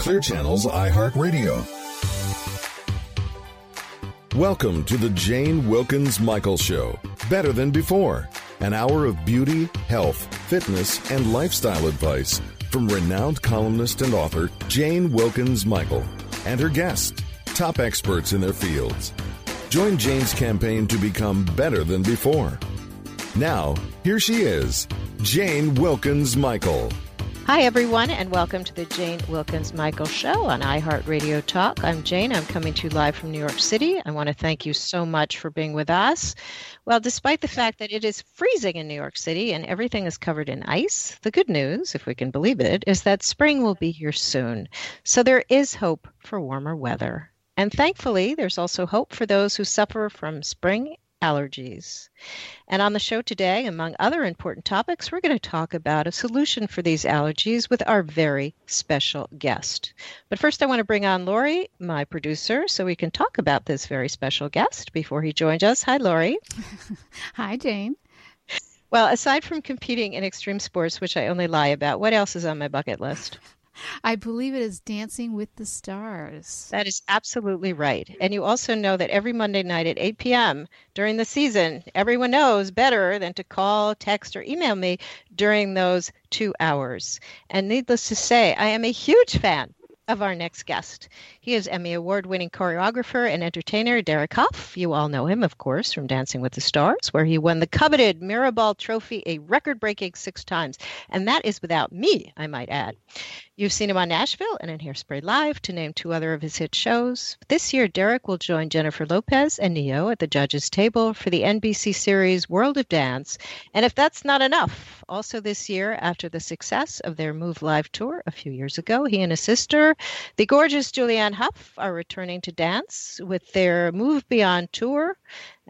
Clear Channel's iHeartRadio. Welcome to the Jane Wilkens Michael Show. Better than before. An hour of beauty, health, fitness, and lifestyle advice from renowned columnist and author Jane Wilkens Michael and her guests, top experts in their fields. Join Jane's campaign to become better than before. Now, here she is, Jane Wilkens Michael. Hi, everyone, and welcome to the Jane Wilkens Michael Show on iHeartRadio Talk. I'm Jane. I'm coming to you live from New York City. I want to thank you so much for being with us. Well, despite the fact that it is freezing in New York City and everything is covered in ice, the good news, if we can believe it, is that spring will be here soon. So there is hope for warmer weather. And thankfully, there's also hope for those who suffer from spring allergies. And on the show today, among other important topics, we're going to talk about a solution for these allergies with our very special guest. But first, I want to bring on Lori, my producer, so we can talk about this very special guest before he joins us. Hi, Lori. Hi, Jane. Well, aside from competing in extreme sports, which I only lie about, what else is on my bucket list? I believe it is Dancing with the Stars. That is absolutely right. And you also know that every Monday night at 8 p.m. during the season, everyone knows better than to call, text, or email me during those 2 hours. And needless to say, I am a huge fan of our next guest. He is Emmy Award-winning choreographer and entertainer Derek Hough. You all know him, of course, from Dancing with the Stars, where he won the coveted Mirrorball Trophy a record-breaking 6 times. And that is without me, I might add. You've seen him on Nashville and in Hairspray Live, to name 2 other of his hit shows. This year, Derek will join Jennifer Lopez and Ne-Yo at the judges' table for the NBC series World of Dance. And if that's not enough, also this year, after the success of their Move Live tour a few years ago, he and his sister, the gorgeous Julianne Hough, are returning to dance with their Move Beyond tour.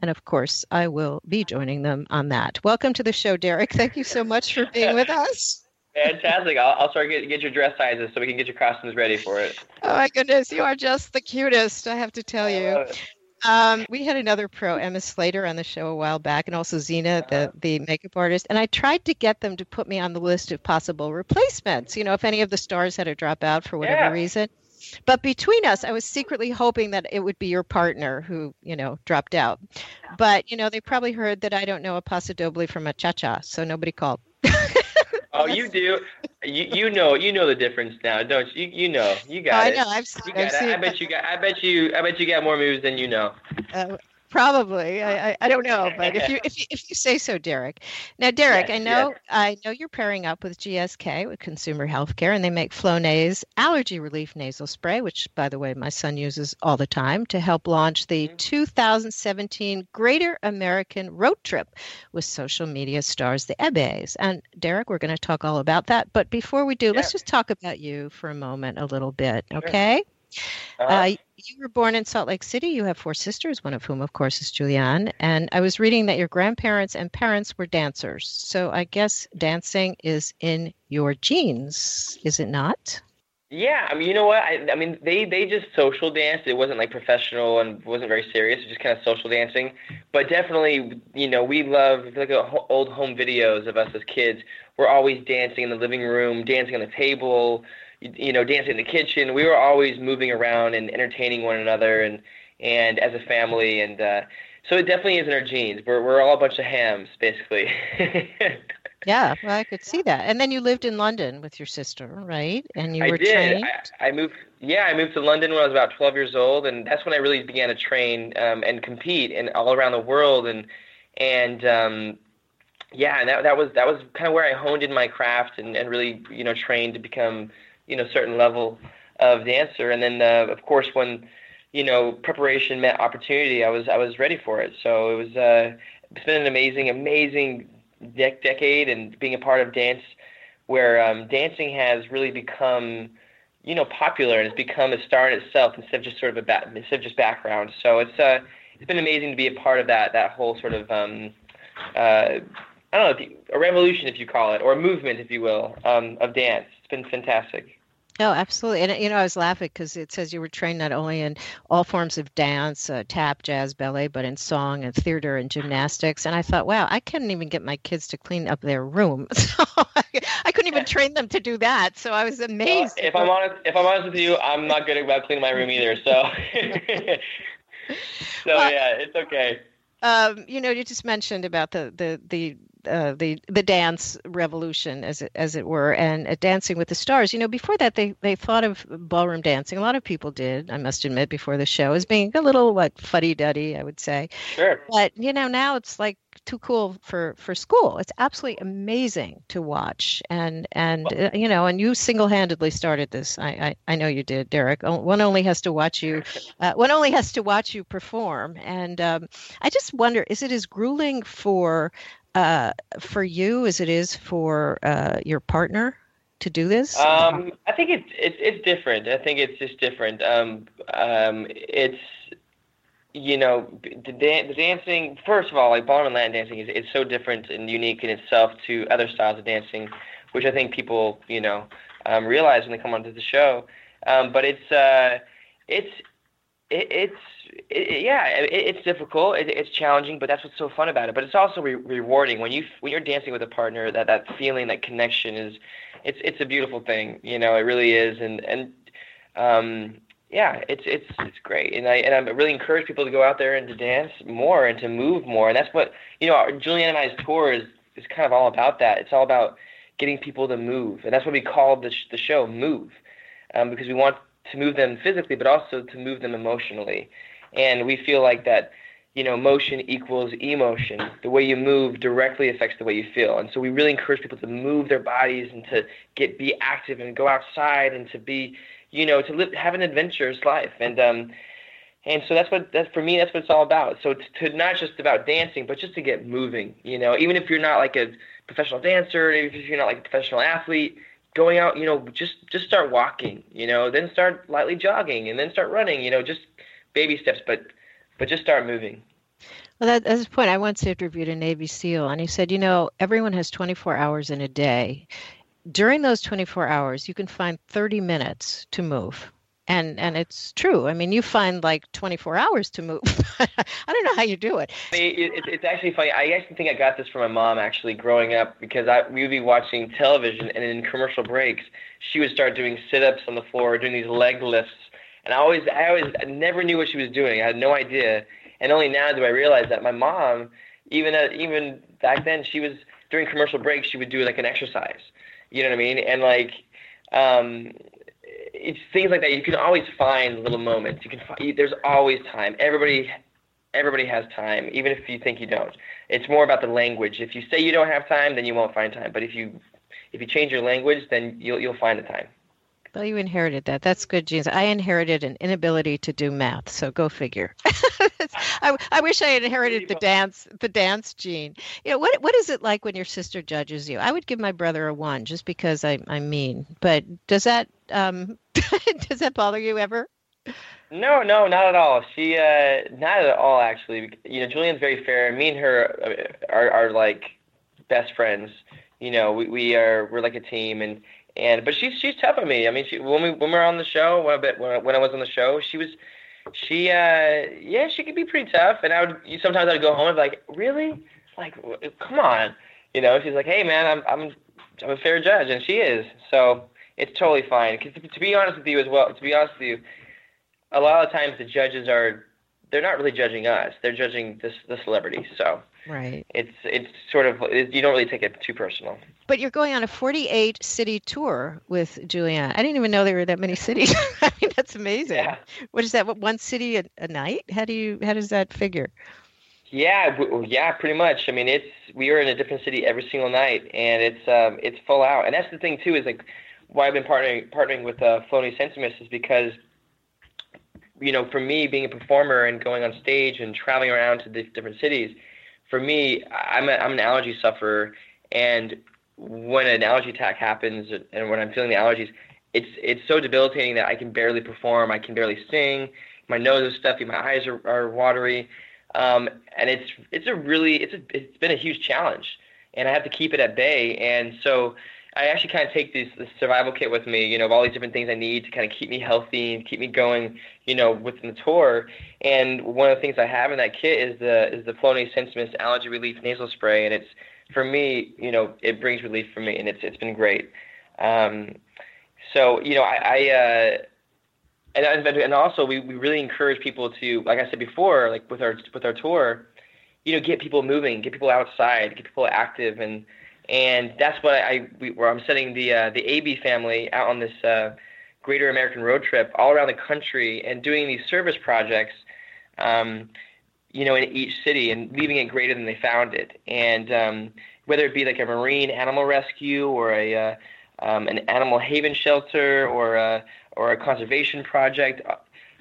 And of course, I will be joining them on that. Welcome to the show, Derek. Thank you so much for being with us. Fantastic. I'll start get your dress sizes so we can get your costumes ready for it. Oh, my goodness. You are just the cutest, I have to tell you. We had another pro, Emma Slater, on the show a while back, and also Zena, the makeup artist. And I tried to get them to put me on the list of possible replacements, you know, if any of the stars had to drop out for whatever reason. But between us, I was secretly hoping that it would be your partner who, you know, dropped out. But, you know, they probably heard that I don't know a Pasodoble from a cha-cha, so nobody called. Oh, you do. You know the difference now, don't you? You know. You got it. I know. I've seen it. I bet you got more moves than you know. Probably. I don't know, but if you say so, Derek. Now, Derek, yes, I know you're pairing up with GSK, with Consumer Healthcare, and they make Flonase Allergy Relief Nasal Spray, which, by the way, my son uses all the time, to help launch the 2017 Greater American Road Trip with social media stars, the Ebbeys. And, Derek, we're going to talk all about that. But before we do, let's just talk about you for a moment a little bit, okay? Sure. You were born in Salt Lake City. You have 4 sisters, one of whom, of course, is Julianne. And I was reading that your grandparents and parents were dancers. So I guess dancing is in your genes, is it not? Yeah. I mean, you know what? I mean, they just social danced. It wasn't like professional and wasn't very serious. It was just kind of social dancing. But definitely, you know, we love, if you look at old home videos of us as kids, we're always dancing in the living room, dancing on the table, you know, dancing in the kitchen. We were always moving around and entertaining one another and as a family. And so it definitely is in our genes. We're all a bunch of hams, basically. Yeah, well, I could see that. And then you lived in London with your sister, right? And you were trained? I moved to London when I was about 12 years old. And that's when I really began to train and compete and all around the world. And that was kind of where I honed in my craft and really, you know, trained to become – you know, certain level of dancer. And then, of course, when, you know, preparation met opportunity, I was ready for it. So it was, it's been an amazing decade, and being a part of dance where dancing has really become, you know, popular, and it's become a star in itself instead of just sort of instead of just background. So it's been amazing to be a part of that whole sort of, I don't know, a revolution, if you call it, or a movement, if you will, of dance. It's been fantastic. No, absolutely. And, I was laughing because it says you were trained not only in all forms of dance, tap, jazz, ballet, but in song and theater and gymnastics. And I thought, wow, I couldn't even get my kids to clean up their room. So I couldn't even train them to do that. So I was amazed. Well, if I'm honest with you, I'm not good at cleaning my room either. So, yeah, it's okay. You just mentioned about the dance revolution, as it were, and Dancing with the Stars. Before that, they thought of ballroom dancing. A lot of people did, I must admit, before the show, as being a little fuddy-duddy, I would say. Sure. But now it's like too cool for school. It's absolutely amazing to watch, and you single-handedly started this. I know you did, Derek. One only has to watch you. One only has to watch you perform, and I just wonder: is it as grueling for you as it is for your partner to do this? I think it's different. I think it's just different. The dancing. First of all, like ballroom and Latin dancing is so different and unique in itself to other styles of dancing, which I think people realize when they come onto the show. But it's difficult. It's challenging, but that's what's so fun about it. But it's also rewarding when you're dancing with a partner. That feeling, that connection is a beautiful thing. It really is. And it's great. And I really encourage people to go out there and to dance more and to move more. And that's what our Julianne and I's tour is kind of all about. That it's all about getting people to move, and that's what we call the show Move, because we want to move them physically, but also to move them emotionally. And we feel like that, motion equals emotion. The way you move directly affects the way you feel. And so we really encourage people to move their bodies and to be active and go outside and to be, to have an adventurous life. And so that's what it's all about. So to not just about dancing, but just to get moving, even if you're not like a professional dancer, if you're not like a professional athlete, going out, just start walking, then start lightly jogging and then start running, just baby steps, but just start moving. Well, that's the point. I once interviewed a Navy SEAL and he said, everyone has 24 hours in a day. During those 24 hours, you can find 30 minutes to move. And it's true. I mean, you find like 24 hours to move. I don't know how you do it. It's actually funny. I actually think I got this from my mom actually growing up, because we would be watching television and in commercial breaks, she would start doing sit-ups on the floor, doing these leg lifts. And I never knew what she was doing. I had no idea. And only now do I realize that my mom, even back then, she was during commercial breaks, she would do like an exercise. You know what I mean? And like, it's things like that. You can always find little moments. There's always time. Everybody has time, even if you think you don't. It's more about the language. If you say you don't have time, then you won't find time. But if you change your language, then you'll find the time. Well, you inherited that. That's good genes. I inherited an inability to do math, so go figure. I wish I had inherited the dance gene. What is it like when your sister judges you? I would give my brother a 1 just because I'm mean. But does that does that bother you ever? No, not at all. She not at all actually. Julianne's very fair. Me and her are like best friends. We're like a team and. But she's tough on me. I mean, when I was on the show, she could be pretty tough. And sometimes I'd go home and be like, really? Like, come on. She's like, hey man, I'm a fair judge. And she is. So it's totally fine. Cause to be honest with you, a lot of times the judges they're not really judging us. They're judging the celebrity. So. Right. It's sort of, you don't really take it too personal. But you're going on a 48-city tour with Julianne. I didn't even know there were that many cities. I mean, that's amazing. Yeah. What is that? What, one city a night? How does that figure? Yeah, pretty much. I mean, we are in a different city every single night, and it's full out. And that's the thing too, is like why I've been partnering with Flonase Sensimist is because, for me being a performer and going on stage and traveling around to the different cities. For me, I'm an allergy sufferer, and when an allergy attack happens and when I'm feeling the allergies, it's so debilitating that I can barely perform, I can barely sing, my nose is stuffy, my eyes are watery, and it's been a huge challenge, and I have to keep it at bay. And so I actually kind of take this survival kit with me, you know, of all these different things I need to kind of keep me healthy and keep me going, you know, within the tour. And one of the things I have in that kit is the Flonase Sensimist Allergy Relief Nasal Spray. And it's, for me, you know, it brings relief for me, and it's been great. So, you know, and also we really encourage people to, like I said before, like with our tour, you know, get people moving, get people outside, get people active, and that's what I'm sending the Ebbey family out on this Greater American Road Trip all around the country and doing these service projects, you know, in each city and leaving it greater than they found it. And whether it be like a marine animal rescue or an animal haven shelter or a conservation project,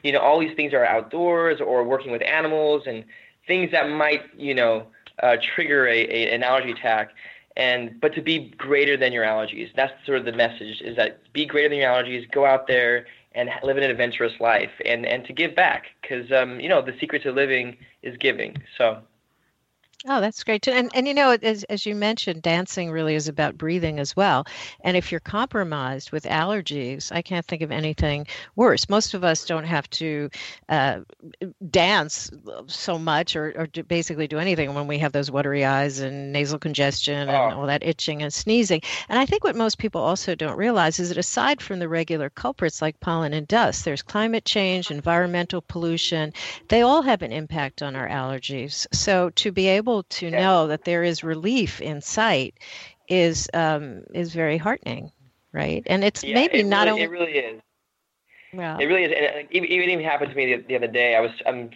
you know, all these things are outdoors or working with animals and things that might, you know, trigger an allergy attack. But to be greater than your allergies. That's sort of the message, is that be greater than your allergies, go out there and live an adventurous life and to give back, because, you know, the secret to living is giving. So. Oh, that's great too. And you know, as you mentioned, dancing really is about breathing as well. And if you're compromised with allergies, I can't think of anything worse. Most of us don't have to dance so much or basically do anything when we have those watery eyes and nasal congestion and all that itching and sneezing. And I think what most people also don't realize is that aside from the regular culprits like pollen and dust, there's climate change, environmental pollution. They all have an impact on our allergies. So to be able to know that there is relief in sight is very heartening, right? And it's it really is. Well, it really is. And it even happened to me the other day. I was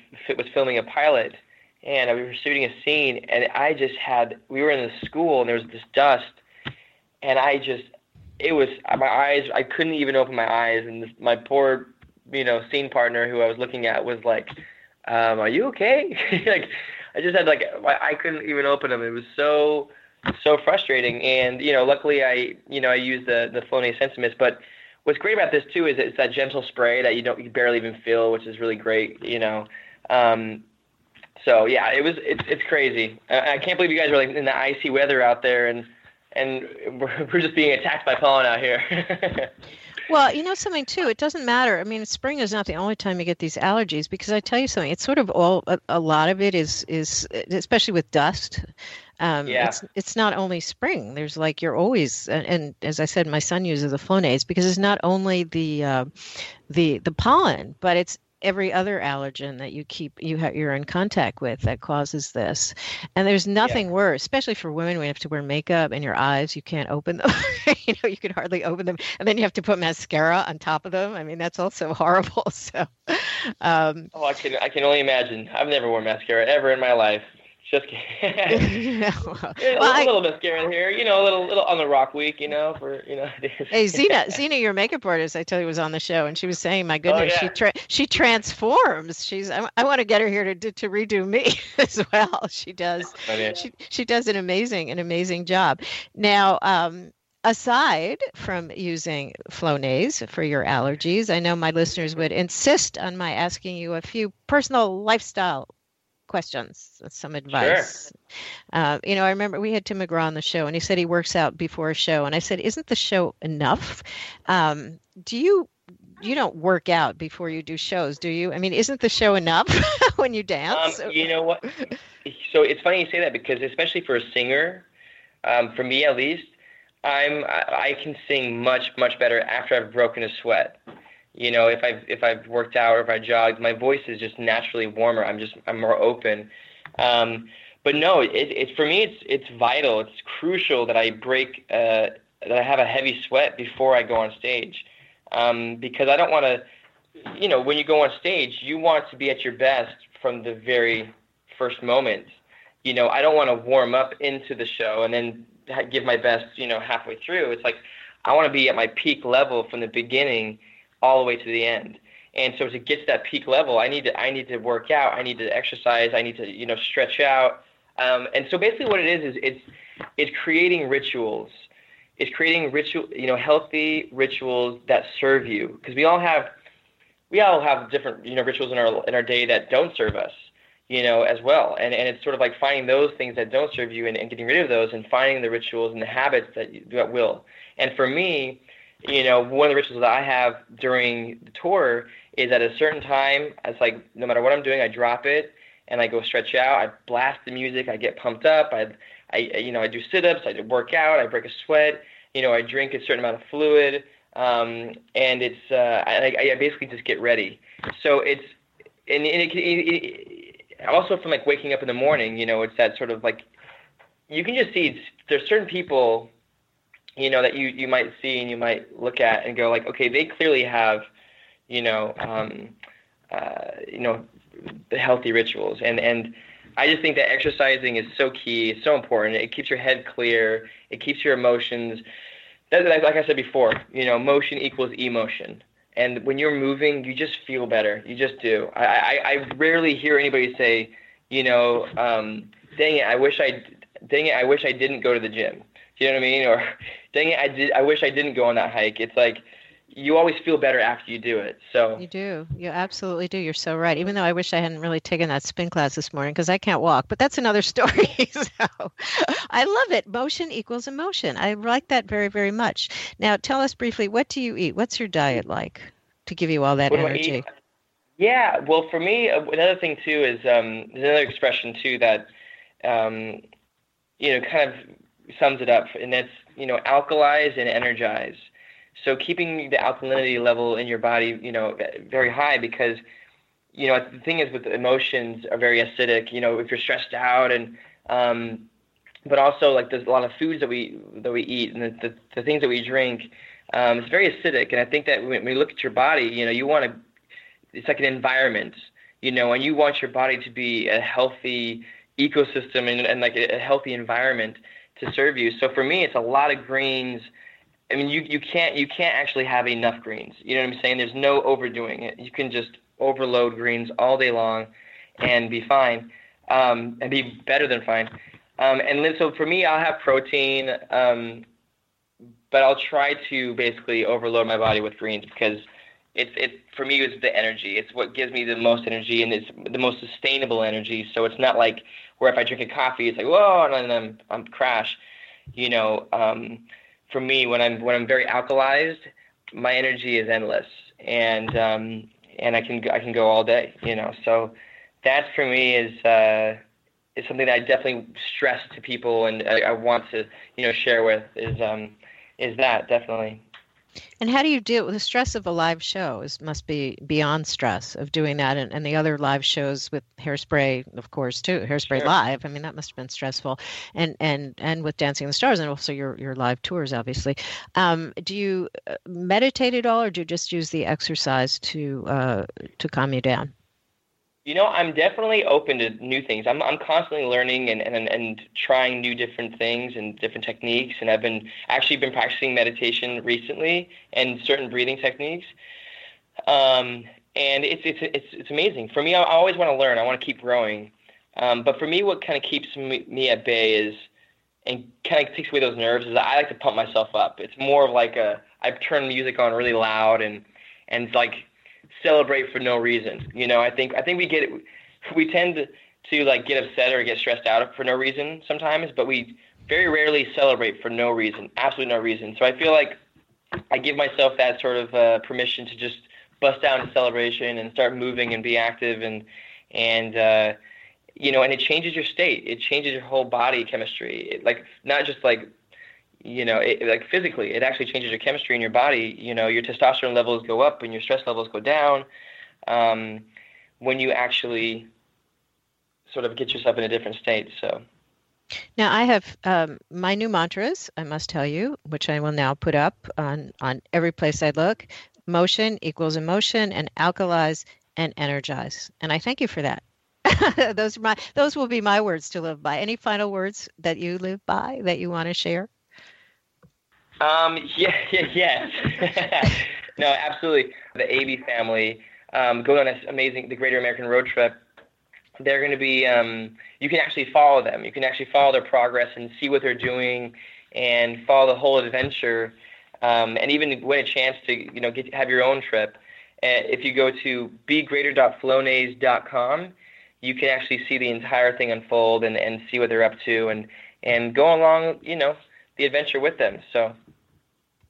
filming a pilot, and we were shooting a scene, and we were in the school, and there was this dust, and I couldn't even open my eyes, and my poor, you know, scene partner who I was looking at was like, "Are you okay?" Like, I just had I couldn't even open them. It was so frustrating. And, you know, luckily I used the Flonase Sensimist. But what's great about this too is it's that gentle spray that you barely even feel, which is really great, you know. So yeah, it's crazy. I can't believe you guys are like in the icy weather out there and we're just being attacked by pollen out here. Well, you know something, too. It doesn't matter. I mean, spring is not the only time you get these allergies, because I tell you something, it's sort of a lot of it is especially with dust. It's not only spring. There's like you're always, and as I said, my son uses the Flonase because it's not only the pollen, but it's every other allergen that you're in contact with that causes this. And there's nothing worse, especially for women, we have to wear makeup and your eyes, you can't open them. You know, you can hardly open them. And then you have to put mascara on top of them. I mean, that's also horrible. So, I can only imagine. I've never worn mascara ever in my life. Just kidding. A little mascara here, you know, a little on the rock week, you know, for, you know. Hey, Zena, your makeup artist, I tell you, was on the show, and she was saying, my goodness, she transforms. I want to get her here to redo me as well. She does. Oh, yeah. She does an amazing job. Now, aside from using Flonase for your allergies, I know my listeners would insist on my asking you a few personal lifestyle questions, some advice. Sure. You know, I remember we had Tim McGraw on the show, and he said he works out before a show. And I said, "Isn't the show enough? You don't work out before you do shows, do you? I mean, isn't the show enough when you dance?" You know what? So it's funny you say that, because especially for a singer, for me at least, I can sing much better after I've broken a sweat. You know, if I've worked out or if I jogged, my voice is just naturally warmer. I'm more open. But no, it for me, it's vital. It's crucial that I that I have a heavy sweat before I go on stage, because I don't want to. You know, when you go on stage, you want to be at your best from the very first moment. You know, I don't want to warm up into the show and then give my best, you know, halfway through. It's like I want to be at my peak level from the beginning all the way to the end. And so to get to that peak level, I need to work out, I need to exercise, I need to, you know, stretch out. And so basically what it is it's creating rituals. It's creating healthy rituals that serve you, because we all have different, you know, rituals in our day that don't serve us. you know, as well. And it's sort of like finding those things that don't serve you and getting rid of those and finding the rituals and the habits that you do at will. And for me, you know, one of the rituals that I have during the tour is at a certain time, it's like no matter what I'm doing, I drop it and I go stretch out. I blast the music. I get pumped up. I do sit-ups. I work out. I break a sweat. You know, I drink a certain amount of fluid. And it's I basically just get ready. So it's and it also from like waking up in the morning, you know, it's that sort of like you can just see there's certain people, you know, that you might see and you might look at and go like, okay, they clearly have, the healthy rituals. And I just think that exercising is so key. It's so important. It keeps your head clear. It keeps your emotions. Like I said before, you know, motion equals emotion. And when you're moving, you just feel better. You just do. I rarely hear anybody say, you know, dang it, I wish I didn't go to the gym. Do you know what I mean? Or dang it, I wish I didn't go on that hike. It's like you always feel better after you do it. So you do. You absolutely do. You're so right. Even though I wish I hadn't really taken that spin class this morning because I can't walk, but that's another story. So I love it. Motion equals emotion. I like that very, very much. Now, tell us briefly, what do you eat? What's your diet like to give you all that energy? Yeah. Well, for me, another thing, too, is there's another expression, too, that, kind of sums it up. And that's, alkalize and energize. So keeping the alkalinity level in your body, very high because, the thing is with emotions are very acidic, if you're stressed out and, but also like there's a lot of foods that we eat and the things that we drink, it's very acidic. And I think that when we look at your body, you want to, it's like an environment, and you want your body to be a healthy ecosystem and like a healthy environment to serve you. So for me, it's a lot of greens. I mean, you can't actually have enough greens. You know what I'm saying? There's no overdoing it. You can just overload greens all day long and be fine, and be better than fine. And then, so for me, I'll have protein, but I'll try to basically overload my body with greens because it for me is the energy. It's what gives me the most energy and it's the most sustainable energy. So it's not like where if I drink a coffee, it's like whoa, and then I'm crash. For me, when I'm very alkalized, my energy is endless, and I can go all day, So that for me is something that I definitely stress to people, and I want to share with is that definitely. And how do you deal with the stress of a live show? Must be beyond stress of doing that, and the other live shows with Hairspray, of course, too. Hairspray sure. Live. I mean, that must have been stressful, and with Dancing with the Stars, and also your live tours, obviously. Do you meditate at all, or do you just use the exercise to calm you down? I'm definitely open to new things. I'm constantly learning and trying new different things and different techniques. And I've been practicing meditation recently and certain breathing techniques. And it's amazing for me. I always want to learn. I want to keep growing. But for me, what kind of keeps me at bay is, and kind of takes away those nerves is I like to pump myself up. It's more of like I've turned music on really loud and it's like, celebrate for no reason. I think we tend to like get upset or get stressed out for no reason sometimes, but we very rarely celebrate for no reason, absolutely no reason. So I feel like I give myself that sort of permission to just bust out in celebration and start moving and be active and it changes your state. It changes your whole body chemistry. Not just physically, it actually changes your chemistry in your body. Your testosterone levels go up and your stress levels go down when you actually sort of get yourself in a different state. So now I have my new mantras, I must tell you, which I will now put up on every place I look. Motion equals emotion, and alkalize and energize. And I thank you for that. Those will be my words to live by. Any final words that you live by that you want to share? Yes. No, absolutely. The Ebbey family going on this amazing, the Greater American Road Trip. They're going to be, you can actually follow them. You can actually follow their progress and see what they're doing and follow the whole adventure and even win a chance to, have your own trip. If you go to begreater.flonase.com, you could actually see the entire thing unfold and see what they're up to and go along, you know, the adventure with them. So.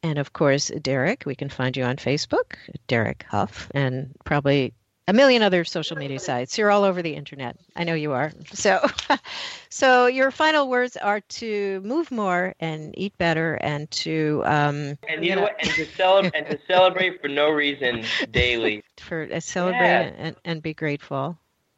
And of course, Derek, we can find you on Facebook, Derek Hough, and probably a million other social media sites. You're all over the internet. I know you are. So your final words are to move more and eat better and to and you know what? And to celebrate and to celebrate for no reason daily. For celebrate and be grateful.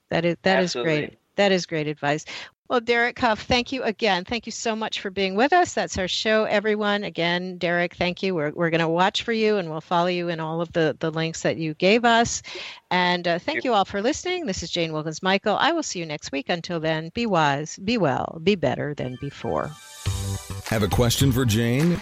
That is great. That is great advice. Well, Derek Hough, thank you again. Thank you so much for being with us. That's our show, everyone. Again, Derek, thank you. We're going to watch for you, and we'll follow you in all of the links that you gave us. And thank you all for listening. This is Jane Wilkens Michael. I will see you next week. Until then, be wise, be well, be better than before. Have a question for Jane?